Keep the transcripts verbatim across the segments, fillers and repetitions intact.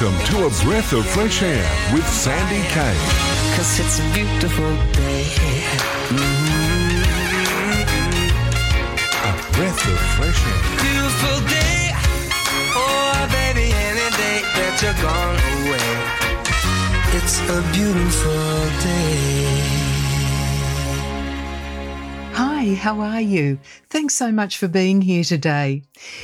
Welcome to A Breath of Fresh Air with Sandy Kaye. Because it's a beautiful day. Mm-hmm. A breath of fresh air. Beautiful day. Oh, baby, any day that you're gone away. It's a beautiful day. Hi, how are you? Thanks so much for being here today.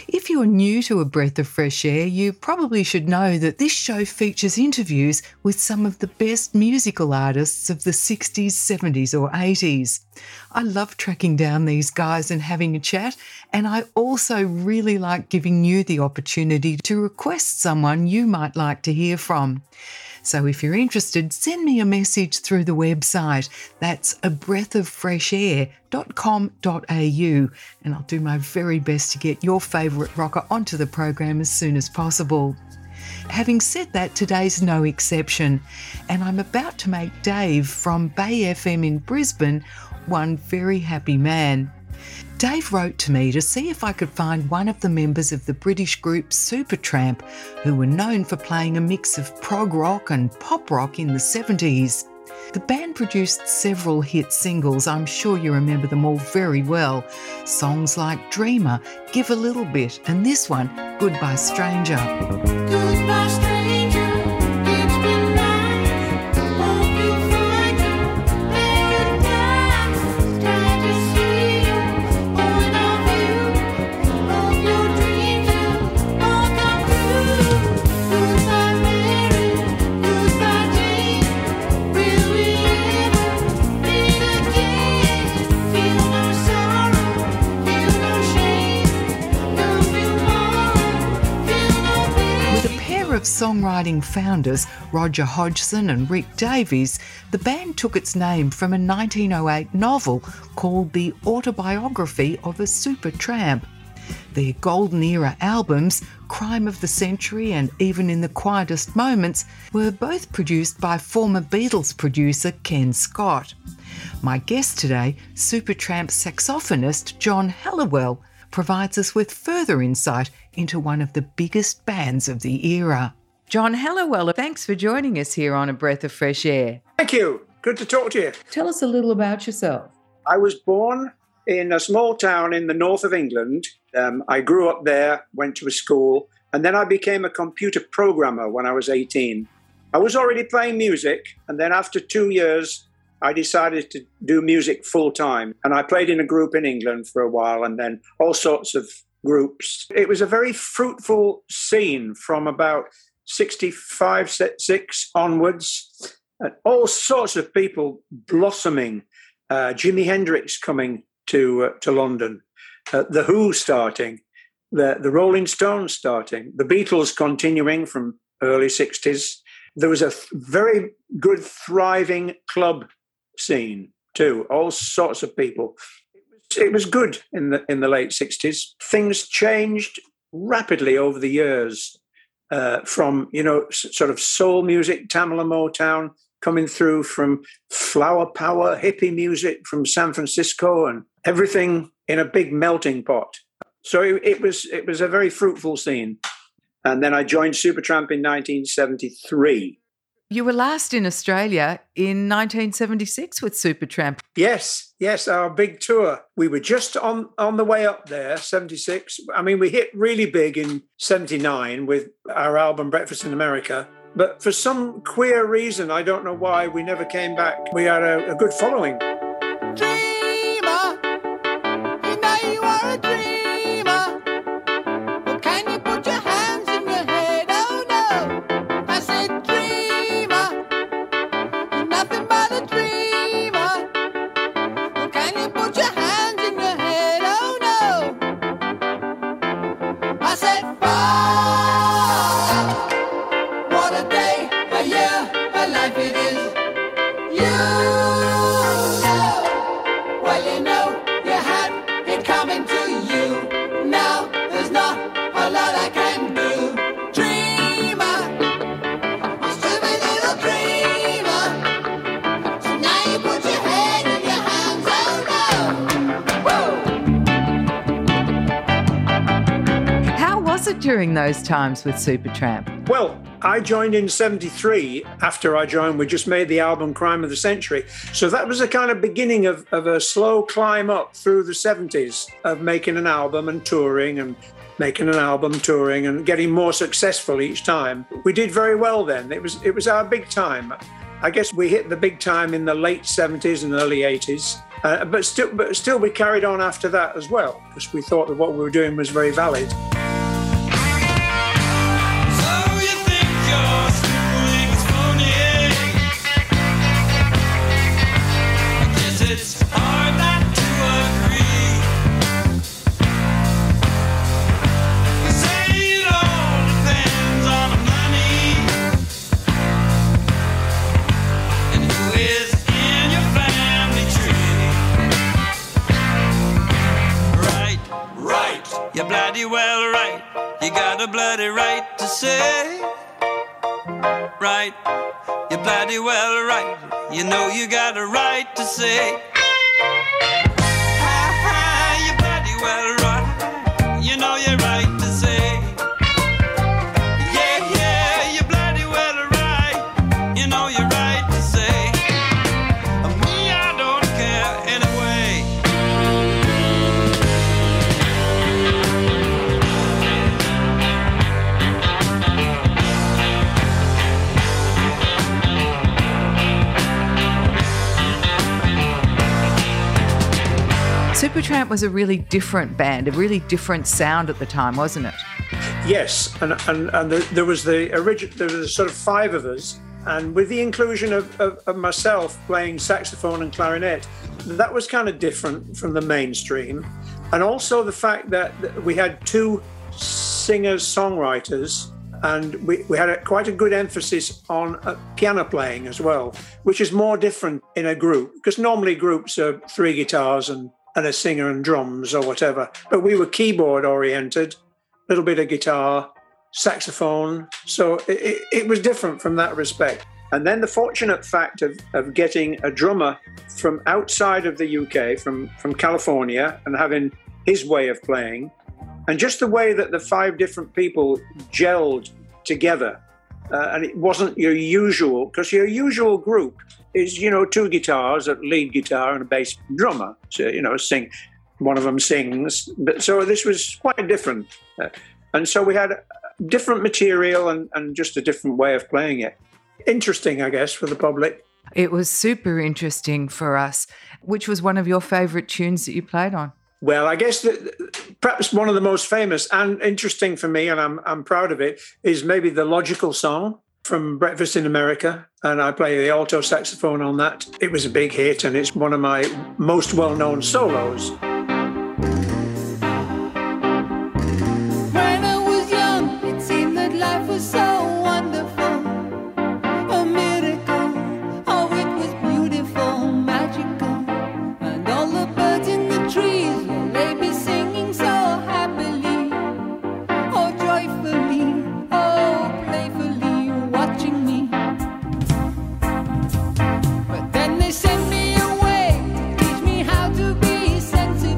If you're new to A Breath of Fresh Air, you probably should know that this show features interviews with some of the best musical artists of the sixties, seventies or eighties. I love tracking down these guys and having a chat, and I also really like giving you the opportunity to request someone you might like to hear from. So if you're interested, send me a message through the website. That's a breath of fresh air dot com dot a u, and I'll do my very best to get your favourite rocker onto the program as soon as possible. Having said that, today's no exception, and I'm about to make Dave from Bay F M in Brisbane one very happy man. Dave wrote to me to see if I could find one of the members of the British group Supertramp, who were known for playing a mix of prog rock and pop rock in the seventies. The band produced several hit singles, I'm sure you remember them all very well. Songs like Dreamer, Give a Little Bit, and this one, Goodbye Stranger. Goodbye Stranger. Songwriting founders Roger Hodgson and Rick Davies, the band took its name from a nineteen oh eight novel called The Autobiography of a Supertramp. Their golden era albums, Crime of the Century and Even in the Quietest Moments, were both produced by former Beatles producer Ken Scott. My guest today, Supertramp saxophonist John Helliwell, provides us with further insight into one of the biggest bands of the era. John Helliwell, thanks for joining us here on A Breath of Fresh Air. Thank you. Good to talk to you. Tell us a little about yourself. I was born in a small town in the north of England. Um, I grew up there, went to a school, and then I became a computer programmer when I was eighteen. I was already playing music, and then after two years, I decided to do music full-time, and I played in a group in England for a while and then all sorts of groups. It was a very fruitful scene from about sixty-five, sixty-six onwards, and all sorts of people blossoming. Uh, Jimi Hendrix coming to uh, to London, uh, The Who starting, the, the Rolling Stones starting, the Beatles continuing from early sixties. There was a th- very good, thriving club scene too, all sorts of people. It was good in the in the late sixties. Things changed rapidly over the years, uh, from you know s- sort of soul music, Tamla Motown coming through, from flower power, hippie music from San Francisco, and everything in a big melting pot. So it, it was it was a very fruitful scene. And then I joined Supertramp in nineteen seventy-three. You were last in Australia in nineteen seventy-six with Supertramp. Yes, yes, our big tour. We were just on, on the way up there, seventy-six. I mean, we hit really big in seventy-nine with our album Breakfast in America. But for some queer reason, I don't know why, we never came back. We had a, a good following. Dreamer, you know you are a dreamer. During those times with Supertramp? Well, I joined in seventy-three. After I joined, we just made the album Crime of the Century. So that was the kind of beginning of, of a slow climb up through the seventies of making an album and touring and making an album, touring and getting more successful each time. We did very well then. It was, it was our big time. I guess we hit the big time in the late seventies and early eighties. Uh, but, still, but still we carried on after that as well, because we thought that what we were doing was very valid. Bloody well right, you got a bloody right to say. Right, you're bloody well right, you know you got a right to say. Ha ha, you're bloody well right, you know you're right to say. Yeah, yeah, you're bloody well right, you know you're right to say. Me, I don't care anyway. Supertramp was a really different band, a really different sound at the time, wasn't it? Yes, and and, and the, there was the origin, there was sort of five of us, and with the inclusion of, of, of myself playing saxophone and clarinet, that was kind of different from the mainstream. And also the fact that we had two singers-songwriters, and we, we had a, quite a good emphasis on uh, piano playing as well, which is more different in a group, because normally groups are three guitars and and a singer and drums or whatever. But we were keyboard-oriented, a little bit of guitar, saxophone. So it, it was different from that respect. And then the fortunate fact of, of getting a drummer from outside of the U K, from, from California, and having his way of playing, and just the way that the five different people gelled together. Uh, and it wasn't your usual, because your usual group is, you know, two guitars, a lead guitar and a bass drummer. So, you know, sing, one of them sings. But so this was quite different. Uh, and so we had different material and, and just a different way of playing it. Interesting, I guess, for the public. It was super interesting for us. Which was one of your favourite tunes that you played on? Well, I guess that perhaps one of the most famous and interesting for me, and I'm I'm proud of it, is maybe The Logical Song from Breakfast in America, and I play the alto saxophone on that. It was a big hit, and it's one of my most well-known solos. When I was young, it seemed that life was so wonderful. Send me away to teach me how to be sensitive.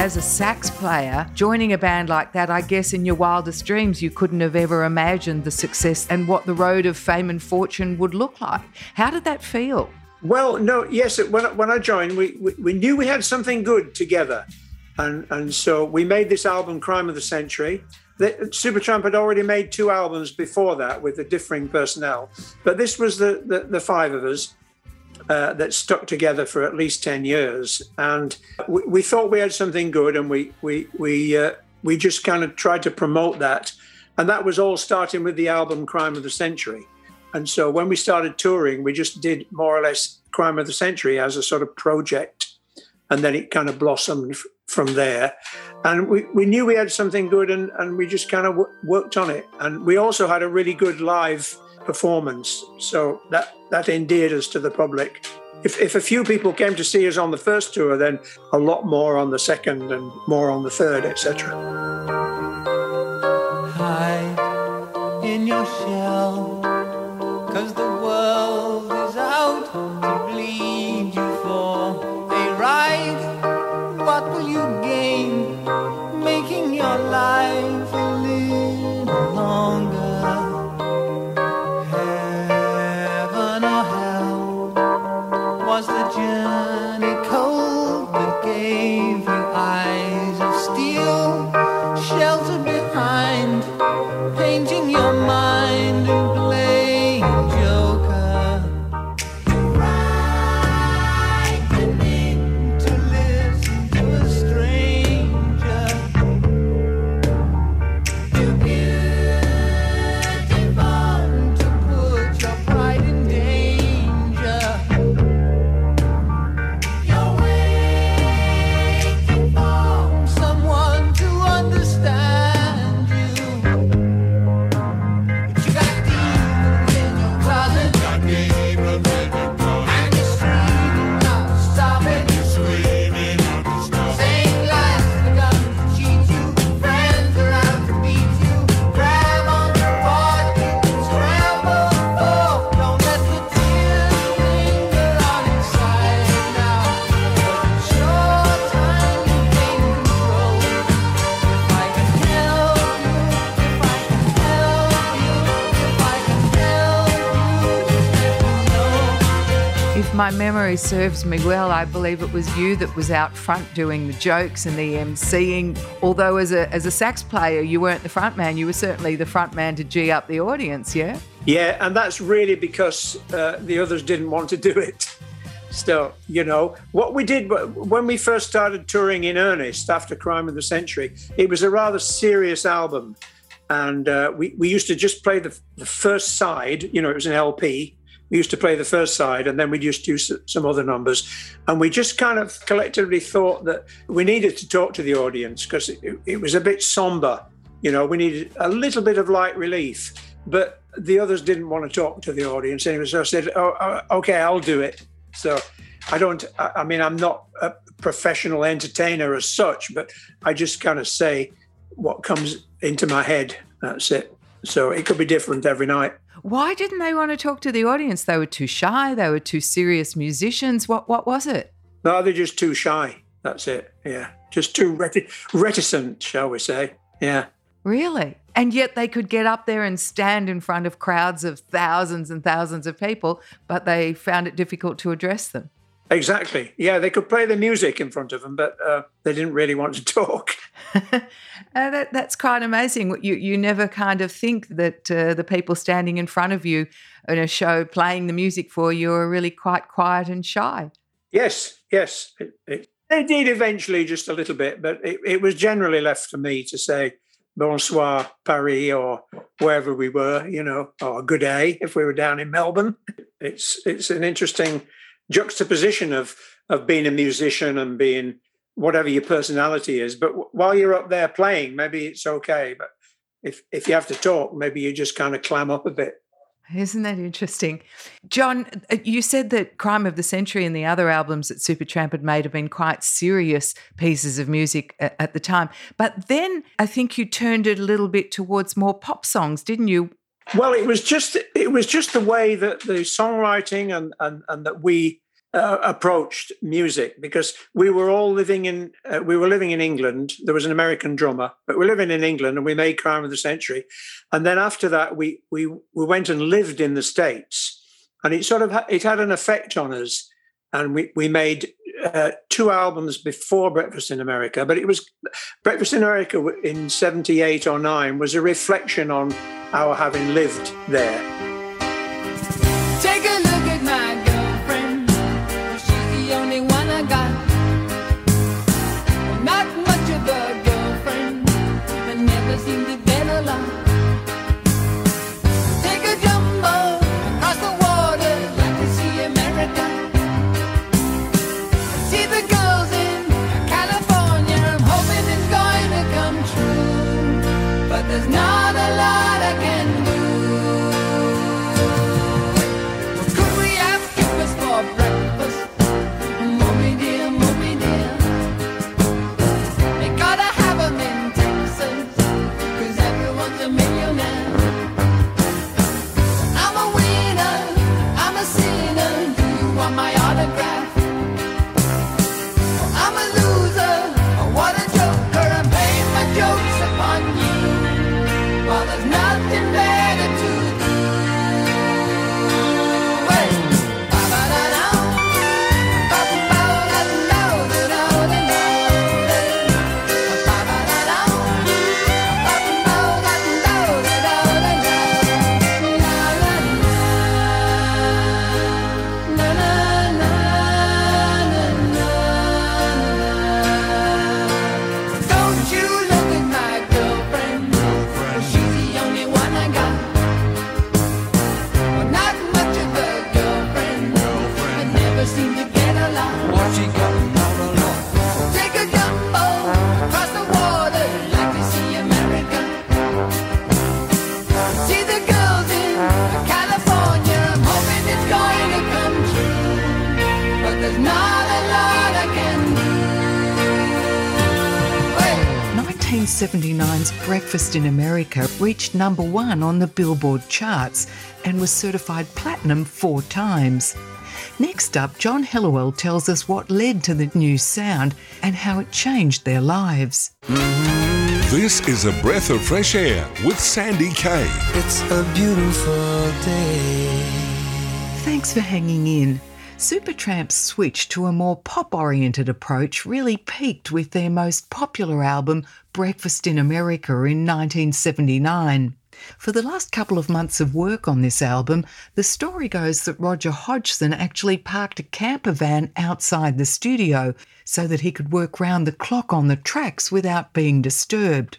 as a sax player, joining a band like that, I guess in your wildest dreams you couldn't have ever imagined the success and what the road of fame and fortune would look like. How did that feel? Well, no, yes, when, when I joined, we, we, we knew we had something good together. And and so we made this album, Crime of the Century. The, Supertramp had already made two albums before that with a differing personnel. But this was the, the, the five of us uh, that stuck together for at least ten years. And we, we thought we had something good, and we we we uh, we just kind of tried to promote that. And that was all starting with the album, Crime of the Century. And so when we started touring, we just did more or less Crime of the Century as a sort of project. And then it kind of blossomed f- from there. And we, we knew we had something good, and, and we just kind of w- worked on it. And we also had a really good live performance. So that, that endeared us to the public. If, if a few people came to see us on the first tour, then a lot more on the second and more on the third, et cetera. Hide in your shell, 'cause the world is out to bleed you for a ride. What will you gain making your life a little longer? Heaven or hell, was the journey cold that gave you eyes of steel, sheltered behind, painting your mind in black? My memory serves me well, I believe it was you that was out front doing the jokes and the emceeing, although as a as a sax player you weren't the front man, you were certainly the front man to G up the audience, yeah? Yeah, and that's really because uh, the others didn't want to do it. So, you know, what we did when we first started touring in earnest after Crime of the Century, it was a rather serious album, and uh, we, we used to just play the, the first side, you know, it was an L P. We used to play the first side, and then we just used some other numbers. And we just kind of collectively thought that we needed to talk to the audience because it, it was a bit somber. You know, we needed a little bit of light relief, but the others didn't want to talk to the audience. Anyway, so I said, oh, okay, I'll do it. So I don't, I mean, I'm not a professional entertainer as such, but I just kind of say what comes into my head. That's it. So it could be different every night. Why didn't they want to talk to the audience? They were too shy. They were too serious musicians. What what was it? No, they're just too shy. That's it. Yeah. Just too reti- reticent, shall we say. Yeah. Really? And yet they could get up there and stand in front of crowds of thousands and thousands of people, but they found it difficult to address them. Exactly. Yeah, they could play the music in front of them, but uh, they didn't really want to talk. uh, that, that's quite amazing. You you never kind of think that uh, the people standing in front of you in a show playing the music for you are really quite quiet and shy. Yes, yes. It, it, they did eventually just a little bit, but it, it was generally left to me to say bonsoir, Paris, or wherever we were, you know, or good day if we were down in Melbourne. It's it's an interesting juxtaposition of of being a musician and being whatever your personality is, but w- while you're up there playing, maybe it's okay, but if if you have to talk, maybe you just kind of clam up a bit. Isn't that interesting? John, you said that Crime of the Century and the other albums that Supertramp had made have been quite serious pieces of music at the time, but then I think you turned it a little bit towards more pop songs, didn't you? Well, it was just it was just the way that the songwriting and and, and that we uh, approached music, because we were all living in uh, we were living in England. There was an American drummer, but we're living in England, and we made Crime of the Century. And then after that, we we we went and lived in the States, and it sort of ha- it had an effect on us. And we we made uh, two albums before Breakfast in America, but it was Breakfast in America in seventy-eight or nine was a reflection on our having lived there. Take a look at my girlfriend. She's the only one I got. Well, not much of a girlfriend, but never seemed to get along. Take a jumbo across the water, like to see America. See the girls in California, I'm hoping it's going to come true. But there's not a lot. nineteen seventy-nine's Breakfast in America reached number one on the Billboard charts and was certified platinum four times. Next up, John Helliwell tells us what led to the new sound and how it changed their lives. This is a breath of fresh air with Sandy Kaye. It's a beautiful day. Thanks for hanging in. Supertramp's switch to a more pop-oriented approach really peaked with their most popular album, Breakfast in America, in nineteen seventy-nine. For the last couple of months of work on this album, the story goes that Roger Hodgson actually parked a camper van outside the studio so that he could work round the clock on the tracks without being disturbed.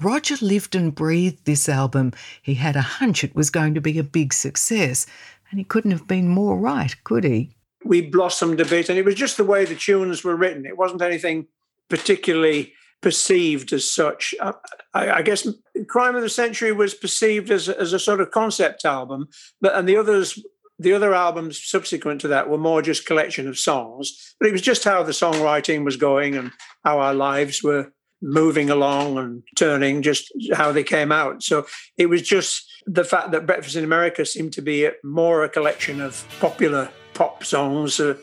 Roger lived and breathed this album. He had a hunch it was going to be a big success, and he couldn't have been more right, could he? We blossomed a bit, and it was just the way the tunes were written. It wasn't anything particularly perceived as such. I, I guess Crime of the Century was perceived as, as a sort of concept album, but and the others, the other albums subsequent to that were more just collection of songs. But it was just how the songwriting was going and how our lives were moving along and turning, just how they came out. So it was just the fact that Breakfast in America seemed to be more a collection of popular pop songs. Uh,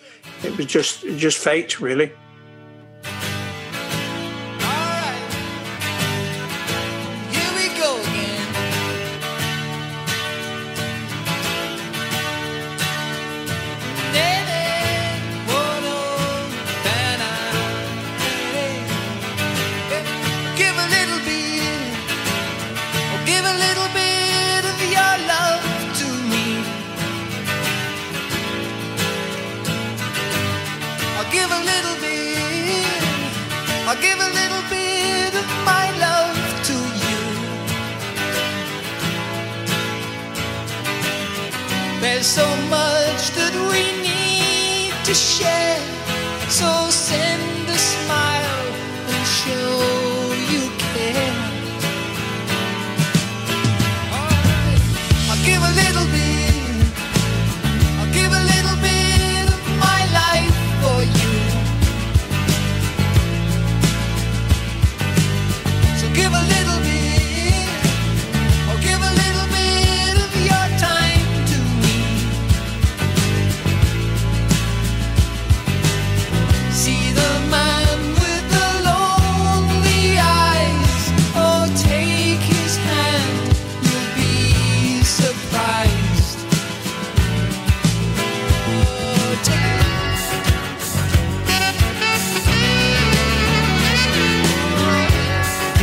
it was just just fate, really.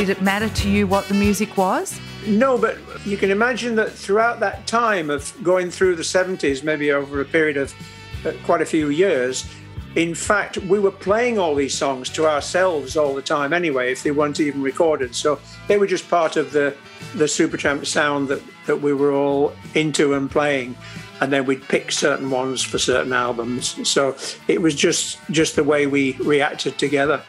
Did it matter to you what the music was? No, but you can imagine that throughout that time of going through the seventies, maybe over a period of quite a few years, in fact, we were playing all these songs to ourselves all the time anyway, if they weren't even recorded. So they were just part of the, the Supertramp sound that, that we were all into and playing. And then we'd pick certain ones for certain albums. So it was just, just the way we reacted together.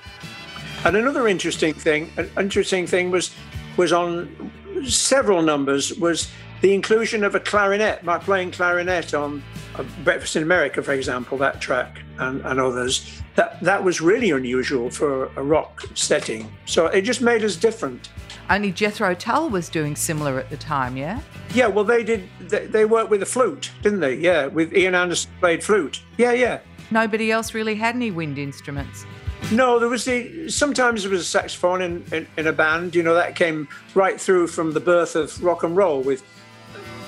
And another interesting thing, an interesting thing was, was on several numbers was the inclusion of a clarinet, my playing clarinet on Breakfast in America, for example, that track and, and others. That, that was really unusual for a rock setting. So it just made us different. Only Jethro Tull was doing similar at the time, yeah? Yeah, well, they did. They, they worked with the flute, didn't they? Yeah, with Ian Anderson played flute. Yeah, yeah. Nobody else really had any wind instruments. No, there was the, sometimes there was a saxophone in, in, in a band, you know, that came right through from the birth of rock and roll with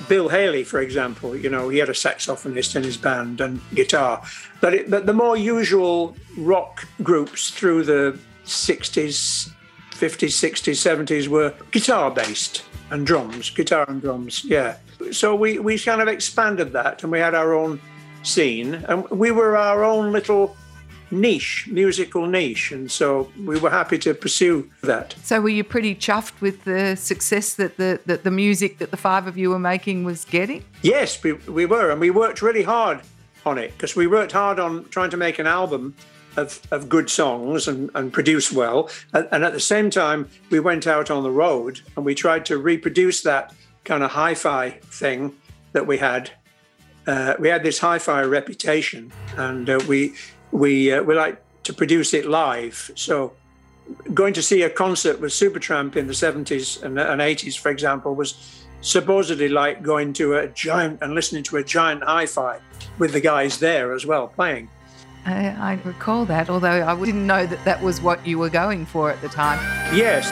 Bill Haley, for example. You know, he had a saxophonist in his band and guitar. But, it, but the more usual rock groups through the sixties, fifties, sixties, seventies were guitar-based and drums, guitar and drums, yeah. So we, we kind of expanded that and we had our own scene and we were our own little niche, musical niche, and so we were happy to pursue that. So were you pretty chuffed with the success that the that the music that the five of you were making was getting? Yes, we, we were, and we worked really hard on it because we worked hard on trying to make an album of, of good songs and, and produce well, and, and at the same time we went out on the road and we tried to reproduce that kind of hi-fi thing that we had. Uh, we had this hi-fi reputation and uh, we... We uh, we like to produce it live. So going to see a concert with Supertramp in the seventies and, and eighties, for example, was supposedly like going to a giant and listening to a giant hi-fi with the guys there as well playing. I, I recall that, although I didn't know that that was what you were going for at the time. Yes.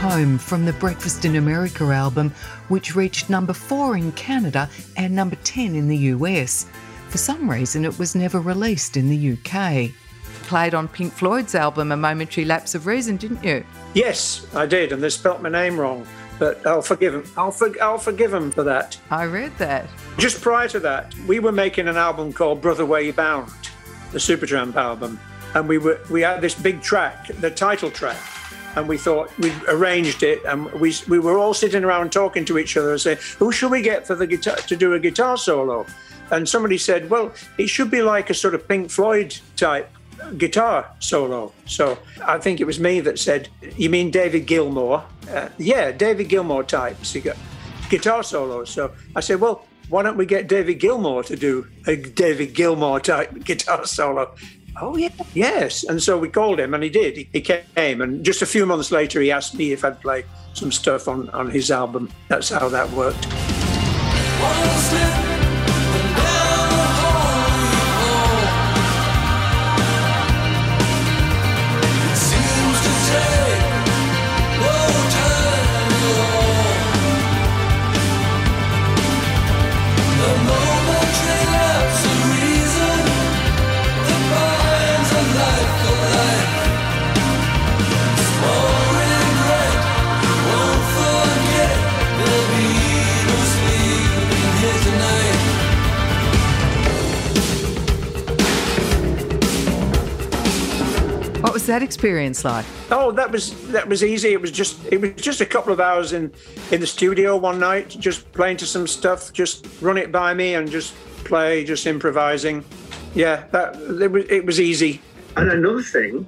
Home from the Breakfast in America album, which reached number four in Canada and number ten in the U S. For some reason, it was never released in the U K. Played on Pink Floyd's album, A Momentary Lapse of Reason, didn't you? Yes, I did, and they spelt my name wrong, but I'll forgive them. I'll, for- I'll forgive them for that. I read that. Just prior to that, we were making an album called Brother Where You Bound, the Supertramp album, and we were we had this big track, the title track. And we thought we'd arranged it, and we we were all sitting around talking to each other and saying, "Who should we get for the guitar to do a guitar solo?" And somebody said, "Well, it should be like a sort of Pink Floyd type guitar solo." So I think it was me that said, "You mean David Gilmour?" Uh, yeah, David Gilmour type so guitar solo. So I said, "Well, why don't we get David Gilmour to do a David Gilmour type guitar solo?" Oh, yeah. Yes. And so we called him, and he did. He, he came, and just a few months later, he asked me if I'd play some stuff on, on his album. That's how that worked. What was that experience like? Oh, that was that was easy. It was just it was just a couple of hours in, in the studio one night, just playing to some stuff, just run it by me and just play, just improvising. Yeah, that it was it was easy. And another thing,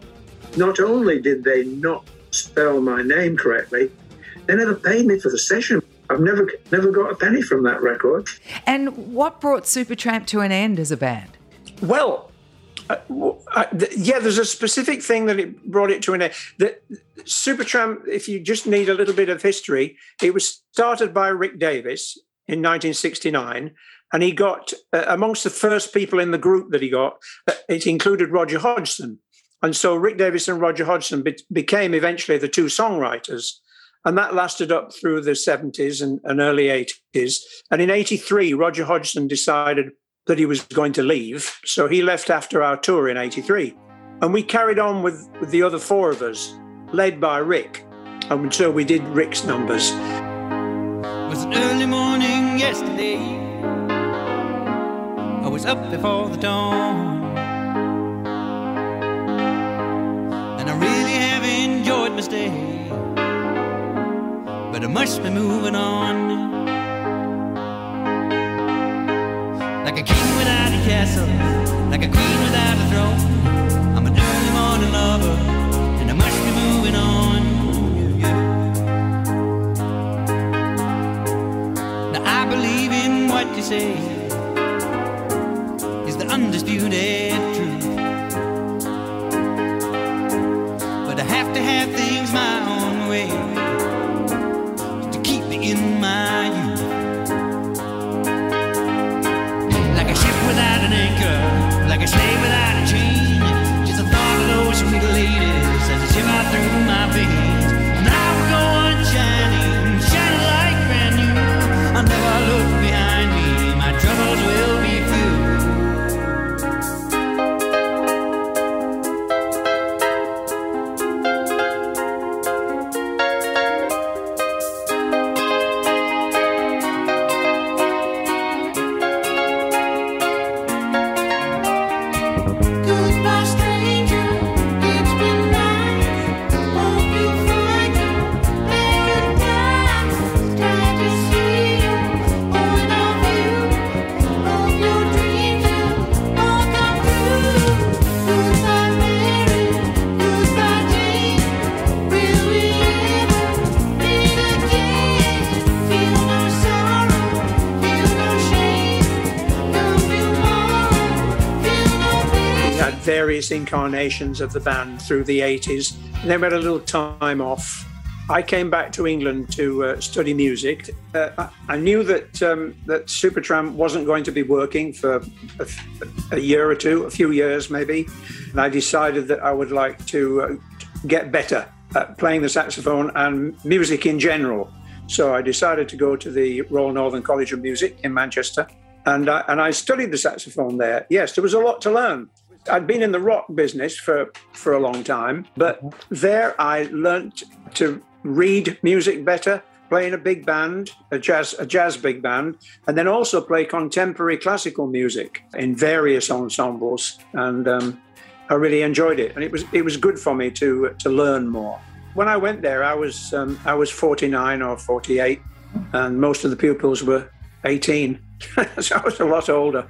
not only did they not spell my name correctly, they never paid me for the session. I've never never got a penny from that record. And what brought Supertramp to an end as a band? Well. Uh, I, th- yeah, there's a specific thing that it brought it to an end. The, Supertramp, if you just need a little bit of history, it was started by Rick Davies in nineteen sixty-nine, and he got, uh, amongst the first people in the group that he got, uh, it included Roger Hodgson. And so Rick Davies and Roger Hodgson be- became eventually the two songwriters, and that lasted up through the seventies and, and early eighties. And in eighty-three, Roger Hodgson decided that he was going to leave. So he left after our tour in eighty-three. And we carried on with, with the other four of us, led by Rick. And so we did Rick's numbers. It was an early morning yesterday. I was up before the dawn. And I really have enjoyed my stay. But I must be moving on. Like a king without a castle, like a queen without a throne. I'm an early morning lover, and I must be moving on. Yeah. Now I believe in what you say is the undisputed truth. But I have to have things my own way to keep me in my youth. Without an anchor, like a slave without a chain. Just the thought of those sweet ladies as I shiver through my veins. Now we go on shining, shining like brand new. I'll never look behind me, my troubles will be various incarnations of the band through the eighties. And then we had a little time off. I came back to England to uh, study music. Uh, I, I knew that um, that Supertramp wasn't going to be working for a, a year or two, a few years maybe. And I decided that I would like to uh, get better at playing the saxophone and music in general. So I decided to go to the Royal Northern College of Music in Manchester. And I, and I studied the saxophone there. Yes, there was a lot to learn. I'd been in the rock business for, for a long time, but there I learnt to read music better, play in a big band, a jazz a jazz big band, and then also play contemporary classical music in various ensembles. And um, I really enjoyed it, and it was it was good for me to to learn more. When I went there, I was um, I was forty-nine or forty-eight, and most of the pupils were eighteen. So I was a lot older.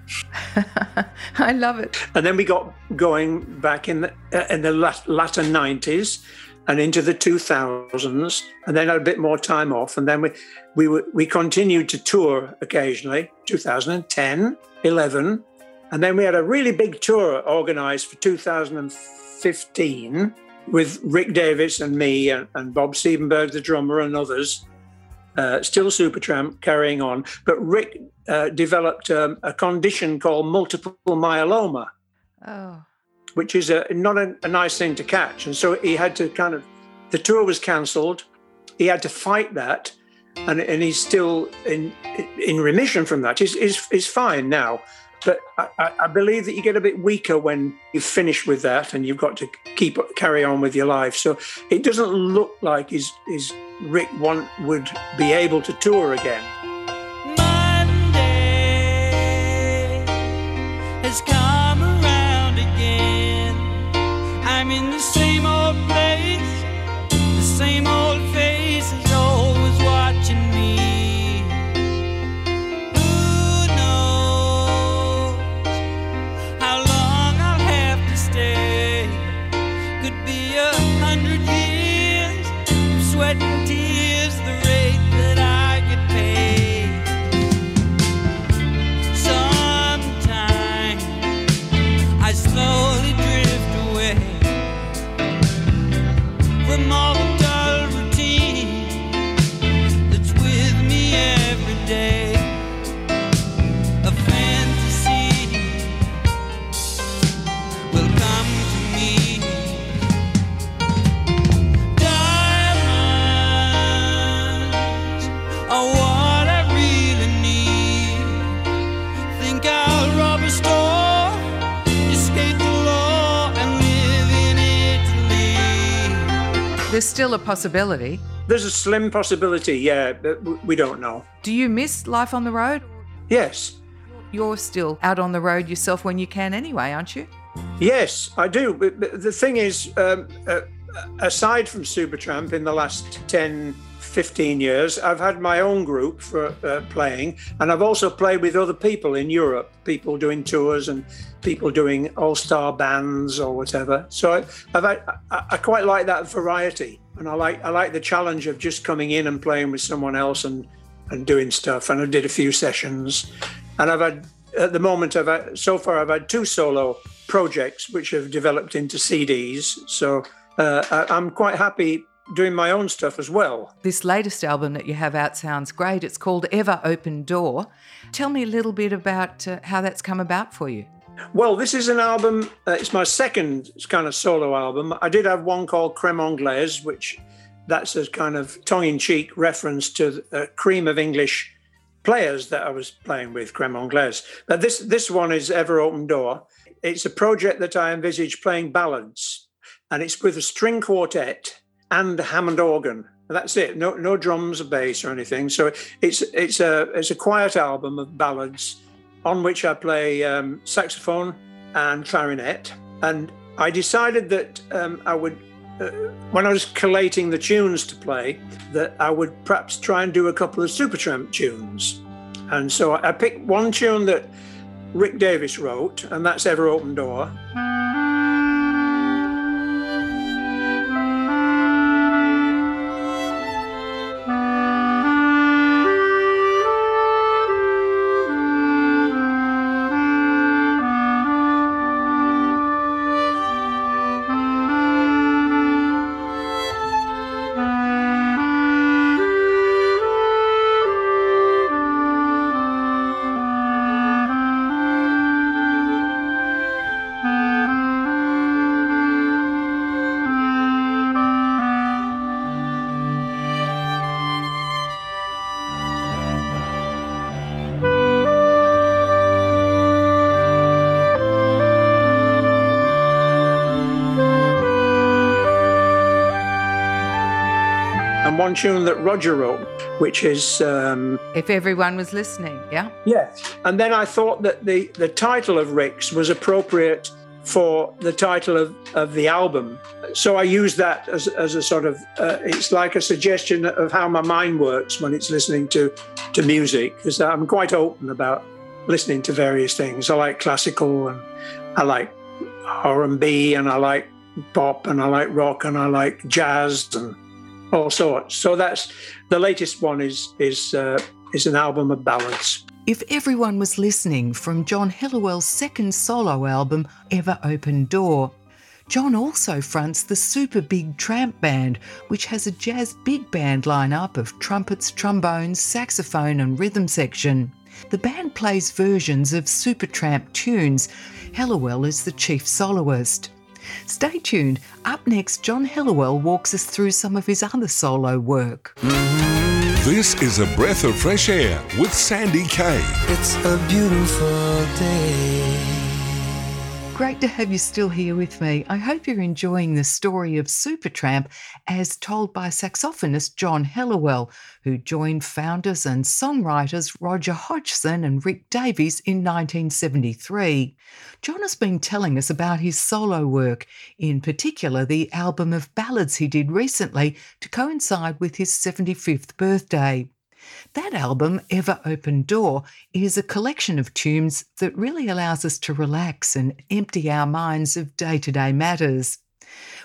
I love it. And then we got going back in the, uh, in the lat- latter nineties and into the two thousands, and then had a bit more time off. And then we we, were, we continued to tour occasionally, two thousand ten, eleven, And then we had a really big tour organised for two thousand fifteen with Rick Davies and me and, and Bob Siebenberg, the drummer, and others. Uh, still Supertramp, carrying on. But Rick uh, developed um, a condition called multiple myeloma, oh. which is a, not a, a nice thing to catch. And so he had to kind of, the tour was cancelled. He had to fight that. And, and he's still in in remission from that. He's, he's, he's fine now. But I, I believe that you get a bit weaker when you finish with that, and you've got to keep carry on with your life. So it doesn't look like his, his Rick want would be able to tour again. Monday has come around again. I'm in the same old place, the same old face is always watching me. There's still a possibility. There's a slim possibility, yeah, but we don't know. Do you miss life on the road? Yes. You're still out on the road yourself when you can anyway, aren't you? Yes, I do. But the thing is, um, uh, aside from Supertramp, in the last ten, fifteen years, I've had my own group for uh, playing, and I've also played with other people in Europe, people doing tours and people doing all-star bands or whatever. So I, I've had, I, I quite like that variety, and I like I like the challenge of just coming in and playing with someone else and, and doing stuff. And I did a few sessions, and I've had at the moment I've had, so far I've had two solo projects which have developed into C Ds. So uh, I, I'm quite happy doing my own stuff as well. This latest album that you have out sounds great. It's called Ever Open Door. Tell me a little bit about uh, how that's come about for you. Well, this is an album, uh, it's my second kind of solo album. I did have one called Crème Anglaise, which that's a kind of tongue-in-cheek reference to the uh, cream of English players that I was playing with, Crème Anglaise. But this, this one is Ever Open Door. It's a project that I envisage playing ballads, and it's with a string quartet and Hammond organ. That's it. No, no drums or bass or anything. So it's it's a it's a quiet album of ballads, on which I play um, saxophone and clarinet. And I decided that um, I would, uh, when I was collating the tunes to play, that I would perhaps try and do a couple of Supertramp tunes. And so I picked one tune that Rick Davies wrote, and that's Ever Open Door. One tune that Roger wrote, which is um, If Everyone Was Listening, yeah? Yeah. And then I thought that the, the title of Rick's was appropriate for the title of, of the album. So I used that as, as a sort of, uh, it's like a suggestion of how my mind works when it's listening to, to music, because I'm quite open about listening to various things. I like classical, and I like R and B, and I like pop, and I like rock, and I like jazz, and all sorts. So that's the latest one is is uh, is an album of ballads. If Everyone Was Listening from John Helliwell's second solo album, Ever Open Door. John also fronts the Super Big Tramp Band, which has a jazz big band lineup of trumpets, trombones, saxophone and rhythm section. The band plays versions of Supertramp tunes. Helliwell is the chief soloist. Stay tuned. Up next, John Helliwell walks us through some of his other solo work. This is a breath of fresh air with Sandy Kaye. It's a beautiful day. Great to have you still here with me. I hope you're enjoying the story of Supertramp as told by saxophonist John Helliwell, who joined founders and songwriters Roger Hodgson and Rick Davies in nineteen seventy-three. John has been telling us about his solo work, in particular the album of ballads he did recently to coincide with his seventy-fifth birthday. That album, Ever Open Door, is a collection of tunes that really allows us to relax and empty our minds of day-to-day matters.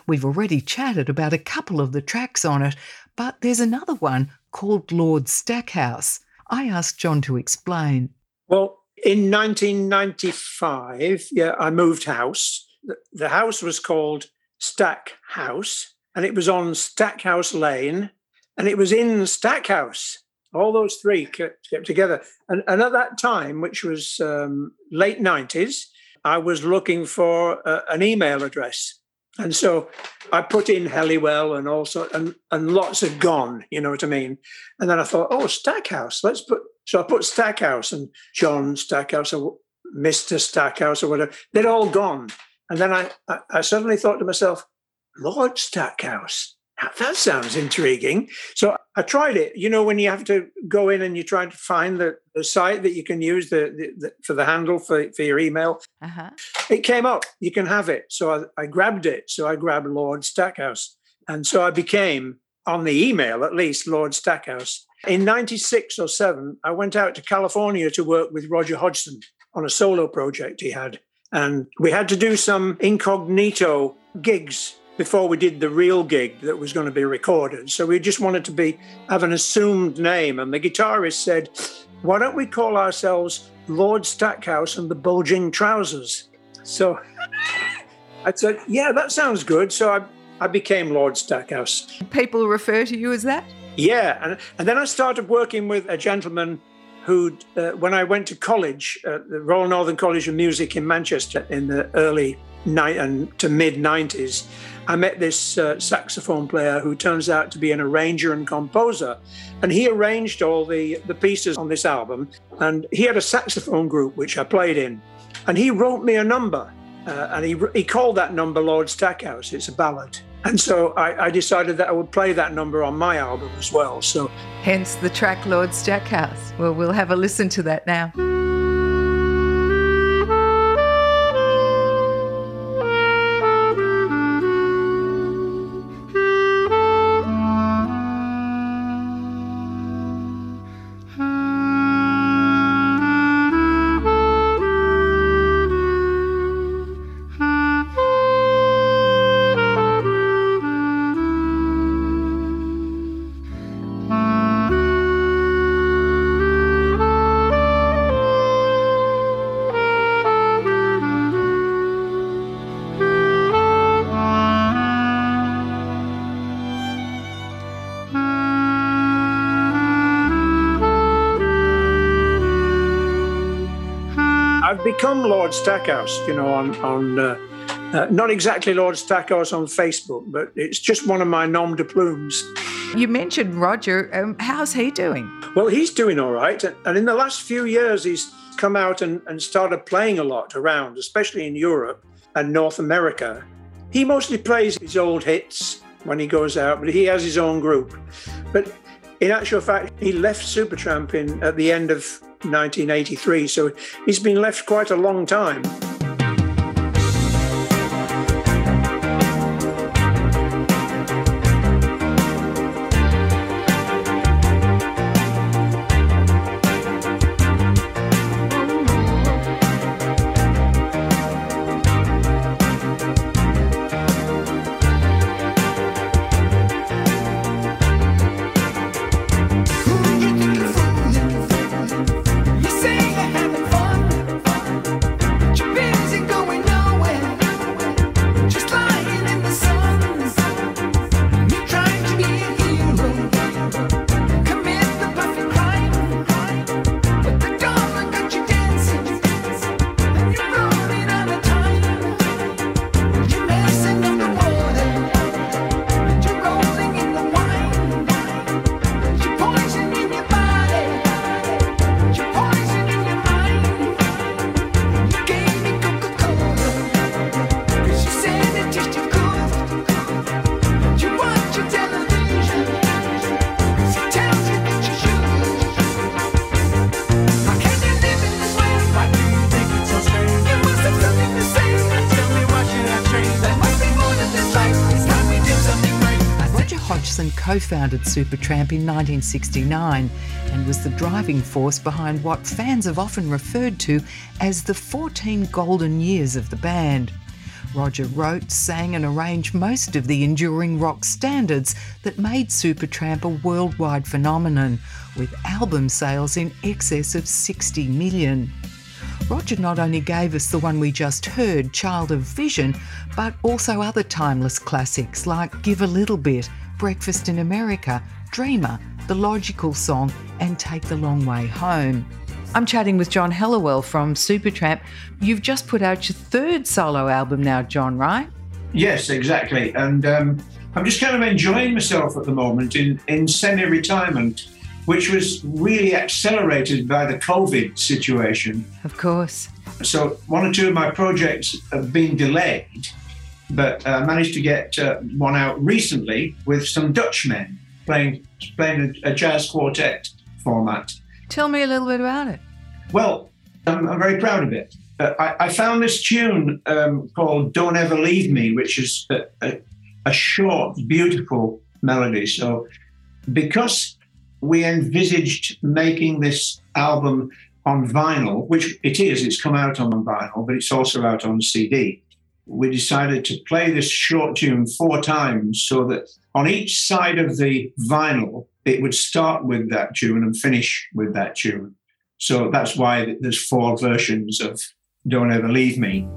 We've already chatted about a couple of the tracks on it, but there's another one called Lord Stackhouse. I asked John to explain. Well, in nineteen ninety-five, yeah, I moved house. The house was called Stackhouse, and it was on Stackhouse Lane, and it was in Stackhouse. All those three kept together. And, and at that time, which was um, late nineties, I was looking for uh, an email address. And so I put in Helliwell and also, and, and lots had gone, you know what I mean? And then I thought, oh, Stackhouse, let's put, so I put Stackhouse and John Stackhouse or Mister Stackhouse or whatever. They'd all gone. And then I, I, I suddenly thought to myself, Lord Stackhouse. That sounds intriguing. So I tried it. You know, when you have to go in and you try to find the, the site that you can use the, the, the, for the handle for, for your email, uh-huh. It came up. You can have it. So I, I grabbed it. So I grabbed Lord Stackhouse. And so I became, on the email at least, Lord Stackhouse. In ninety-six or seven, I went out to California to work with Roger Hodgson on a solo project he had. And we had to do some incognito gigs before we did the real gig that was going to be recorded. So we just wanted to be have an assumed name. And the guitarist said, why don't we call ourselves Lord Stackhouse and the Bulging Trousers? So I said, yeah, that sounds good. So I, I became Lord Stackhouse. People refer to you as that? Yeah. And, and then I started working with a gentleman who, uh, when I went to college at the Royal Northern College of Music in Manchester in the early night and to mid nineties, I met this uh, saxophone player who turns out to be an arranger and composer, and he arranged all the the pieces on this album, and he had a saxophone group which I played in, and he wrote me a number, uh, and he he called that number Lord Stackhouse. It's a ballad, and so I, I decided that I would play that number on my album as well. So hence the track Lord Stackhouse. Well, we'll have a listen to that now. Become Lord Stackhouse, you know, on, on uh, uh, not exactly Lord Stackhouse on Facebook, but it's just one of my nom de plumes. You mentioned Roger. Um, how's he doing? Well, he's doing all right. And in the last few years, he's come out and, and started playing a lot around, especially in Europe and North America. He mostly plays his old hits when he goes out, but he has his own group. But in actual fact, he left Supertramp in, at the end of nineteen eighty-three, so he's been left quite a long time. See? co-founded Supertramp in nineteen sixty-nine and was the driving force behind what fans have often referred to as the fourteen golden years of the band. Roger wrote, sang and arranged most of the enduring rock standards that made Supertramp a worldwide phenomenon, with album sales in excess of sixty million. Roger not only gave us the one we just heard, Child of Vision, but also other timeless classics like Give a Little Bit, Breakfast in America, Dreamer, The Logical Song and Take the Long Way Home. I'm chatting with John Helliwell from Supertramp. You've just put out your third solo album now, John, right? Yes, exactly. And um, I'm just kind of enjoying myself at the moment in, in semi-retirement, which was really accelerated by the COVID situation. Of course. So one or two of my projects have been delayed, but I uh, managed to get uh, one out recently with some Dutchmen playing, playing a, a jazz quartet format. Tell me a little bit about it. Well, I'm, I'm very proud of it. Uh, I, I found this tune um, called Don't Ever Leave Me, which is a, a, a short, beautiful melody. So because we envisaged making this album on vinyl, which it is, it's come out on vinyl, but it's also out on C D, we decided to play this short tune four times so that on each side of the vinyl, it would start with that tune and finish with that tune. So that's why there's four versions of Don't Ever Leave Me.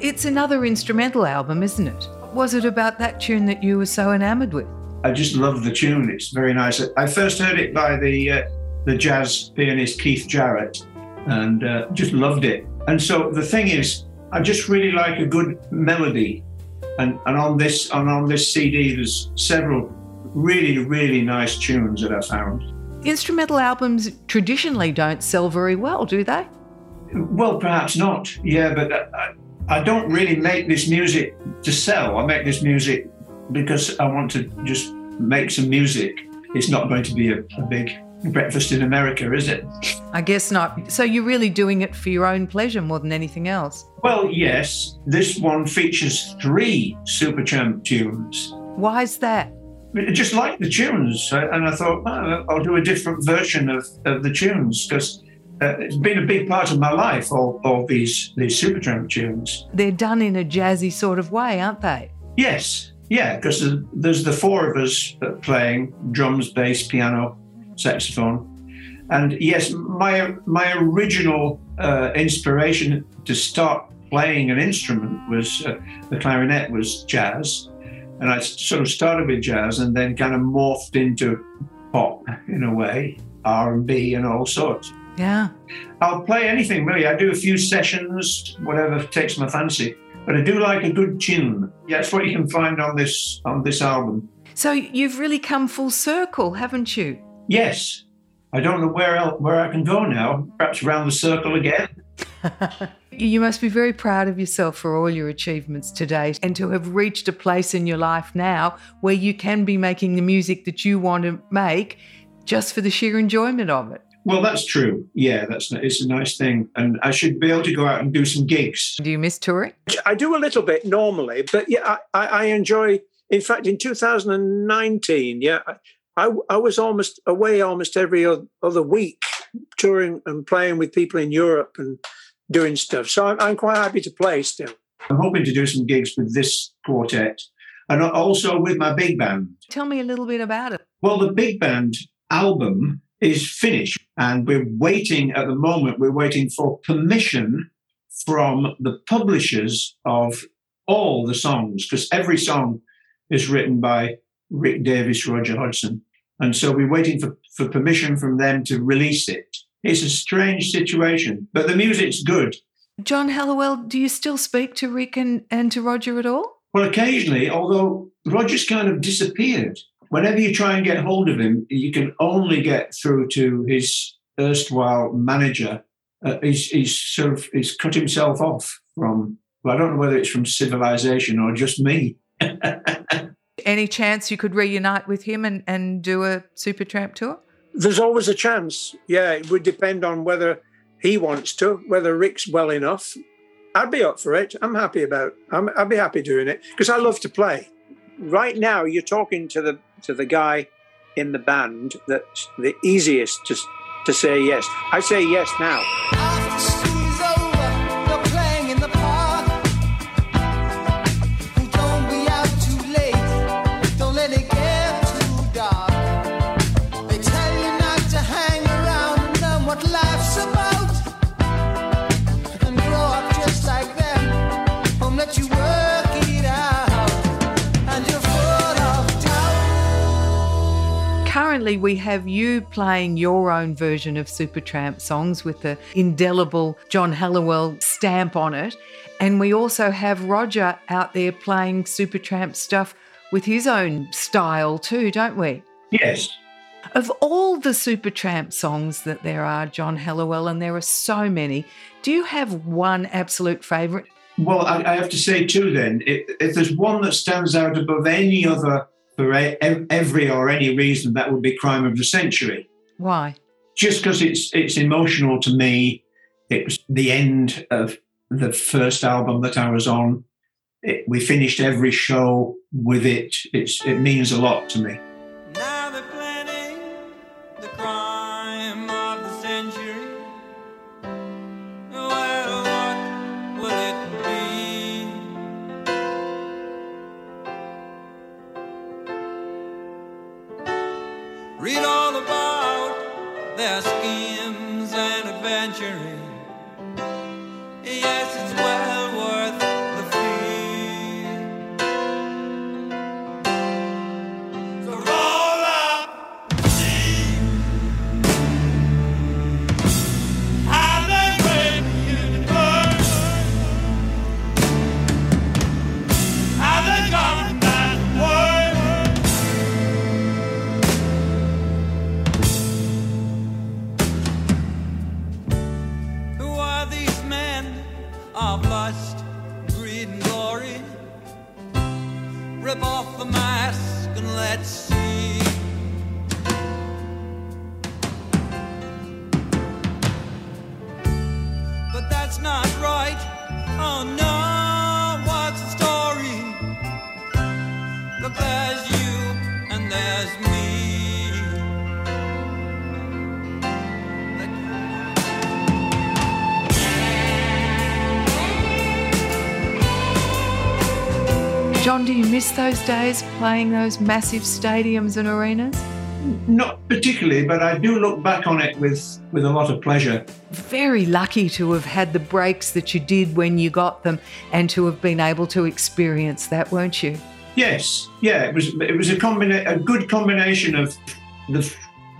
It's another instrumental album, isn't it? Was it about that tune that you were so enamoured with? I just love the tune. It's very nice. I first heard it by the uh, the jazz pianist Keith Jarrett and uh, just loved it. And so the thing is, I just really like a good melody. And and on this and on this C D, there's several really, really nice tunes that I found. Instrumental albums traditionally don't sell very well, do they? Well, perhaps not. Yeah, but... I, I, I don't really make this music to sell. I make this music because I want to just make some music. It's not going to be a, a big Breakfast in America, is it? I guess not. So you're really doing it for your own pleasure more than anything else? Well, yes. This one features three Supertramp tunes. Why is that? I just like the tunes. And I thought, oh, I'll do a different version of, of the tunes because... Uh, it's been a big part of my life, all, all these, these Supertramp tunes. They're done in a jazzy sort of way, aren't they? Yes, yeah, because there's, there's the four of us playing drums, bass, piano, saxophone. And yes, my my original uh, inspiration to start playing an instrument was uh, the clarinet was jazz. And I sort of started with jazz and then kind of morphed into pop in a way, R and B and all sorts. Yeah. I'll play anything, really. I do a few sessions, whatever takes my fancy. But I do like a good tune. Yeah, it's what you can find on this on this album. So you've really come full circle, haven't you? Yes. I don't know where else, where I can go now. Perhaps round the circle again. You must be very proud of yourself for all your achievements to date and to have reached a place in your life now where you can be making the music that you want to make just for the sheer enjoyment of it. Well, that's true. Yeah, that's it's a nice thing. And I should be able to go out and do some gigs. Do you miss touring? I do a little bit normally, but yeah, I, I enjoy... In fact, in two thousand nineteen, yeah, I, I was almost away almost every other week touring and playing with people in Europe and doing stuff. So I'm, I'm quite happy to play still. I'm hoping to do some gigs with this quartet and also with my big band. Tell me a little bit about it. Well, the big band album... is finished and we're waiting at the moment, we're waiting for permission from the publishers of all the songs because every song is written by Rick Davies, Roger Hodgson. And so we're waiting for, for permission from them to release it. It's a strange situation, but the music's good. John Helliwell, do you still speak to Rick and, and to Roger at all? Well, occasionally, although Roger's kind of disappeared. Whenever you try and get hold of him, you can only get through to his erstwhile manager. Uh, he's, he's sort of he's cut himself off from, well, I don't know whether it's from civilization or just me. Any chance you could reunite with him and, and do a Supertramp tour? There's always a chance, yeah. It would depend on whether he wants to, whether Rick's well enough. I'd be up for it. I'm happy about I'm, I'd be happy doing it because I love to play. Right now, you're talking to the to the guy in the band that's the easiest to, to say yes. I say yes now. Currently, we have you playing your own version of Supertramp songs with the indelible John Helliwell stamp on it. And we also have Roger out there playing Supertramp stuff with his own style too, don't we? Yes. Of all the Supertramp songs that there are, John Helliwell, and there are so many, do you have one absolute favourite? Well, I, I have to say too then, if, if there's one that stands out above any other for every or any reason, that would be Crime of the Century. Why? Just because it's it's emotional to me. It was the end of the first album that I was on. It, we finished every show with it. It's, it means a lot to me. Now they're planning the crime of the century. Well, what will it read all about their schemes and adventuring. Yes, it's well worth the fee. So roll up, and then break you to burn, and then come. Of lust, greed and glory. Rip off the mask and let's see. But that's not right. Oh no, what's the story? But there's you and there's me. But John, do you miss those days playing those massive stadiums and arenas? Not particularly, but I do look back on it with, with a lot of pleasure. Very lucky to have had the breaks that you did when you got them and to have been able to experience that, weren't you? Yes, yeah, it was it was a combina- a good combination of the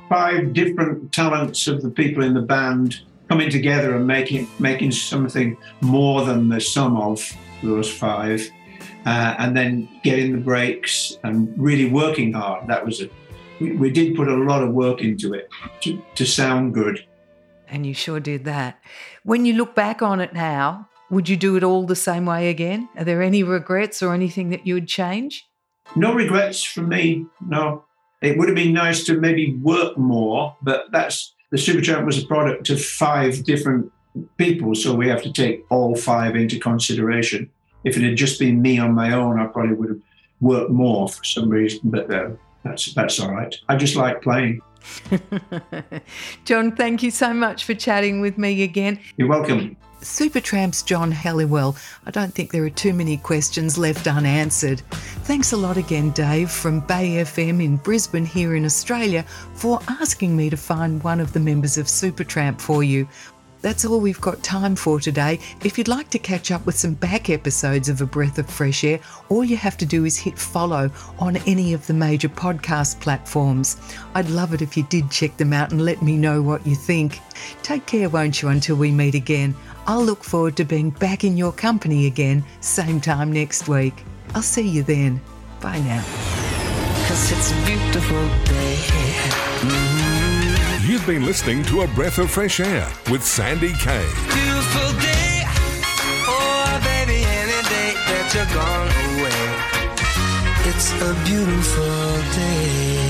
five different talents of the people in the band coming together and making making something more than the sum of those five. Uh, and then getting the breaks and really working hard. That was it. We, we did put a lot of work into it to, to sound good. And you sure did that. When you look back on it now, would you do it all the same way again? Are there any regrets or anything that you would change? No regrets from me, no. It would have been nice to maybe work more, but that's the Supertramp was a product of five different people, so we have to take all five into consideration. If it had just been me on my own, I probably would have worked more for some reason, but uh, that's that's all right. I just like playing. John, thank you so much for chatting with me again. You're welcome. Supertramp's John Helliwell. I don't think there are too many questions left unanswered. Thanks a lot again, Dave, from Bay F M in Brisbane here in Australia for asking me to find one of the members of Supertramp for you. That's all we've got time for today. If you'd like to catch up with some back episodes of A Breath of Fresh Air, all you have to do is hit follow on any of the major podcast platforms. I'd love it if you did check them out and let me know what you think. Take care, won't you, until we meet again. I'll look forward to being back in your company again, same time next week. I'll see you then. Bye now. 'Cause it's a beautiful day. Mm-hmm. You've been listening to A Breath of Fresh Air with Sandy Kaye. Beautiful day, oh baby, any day that you're gone away. It's a beautiful day.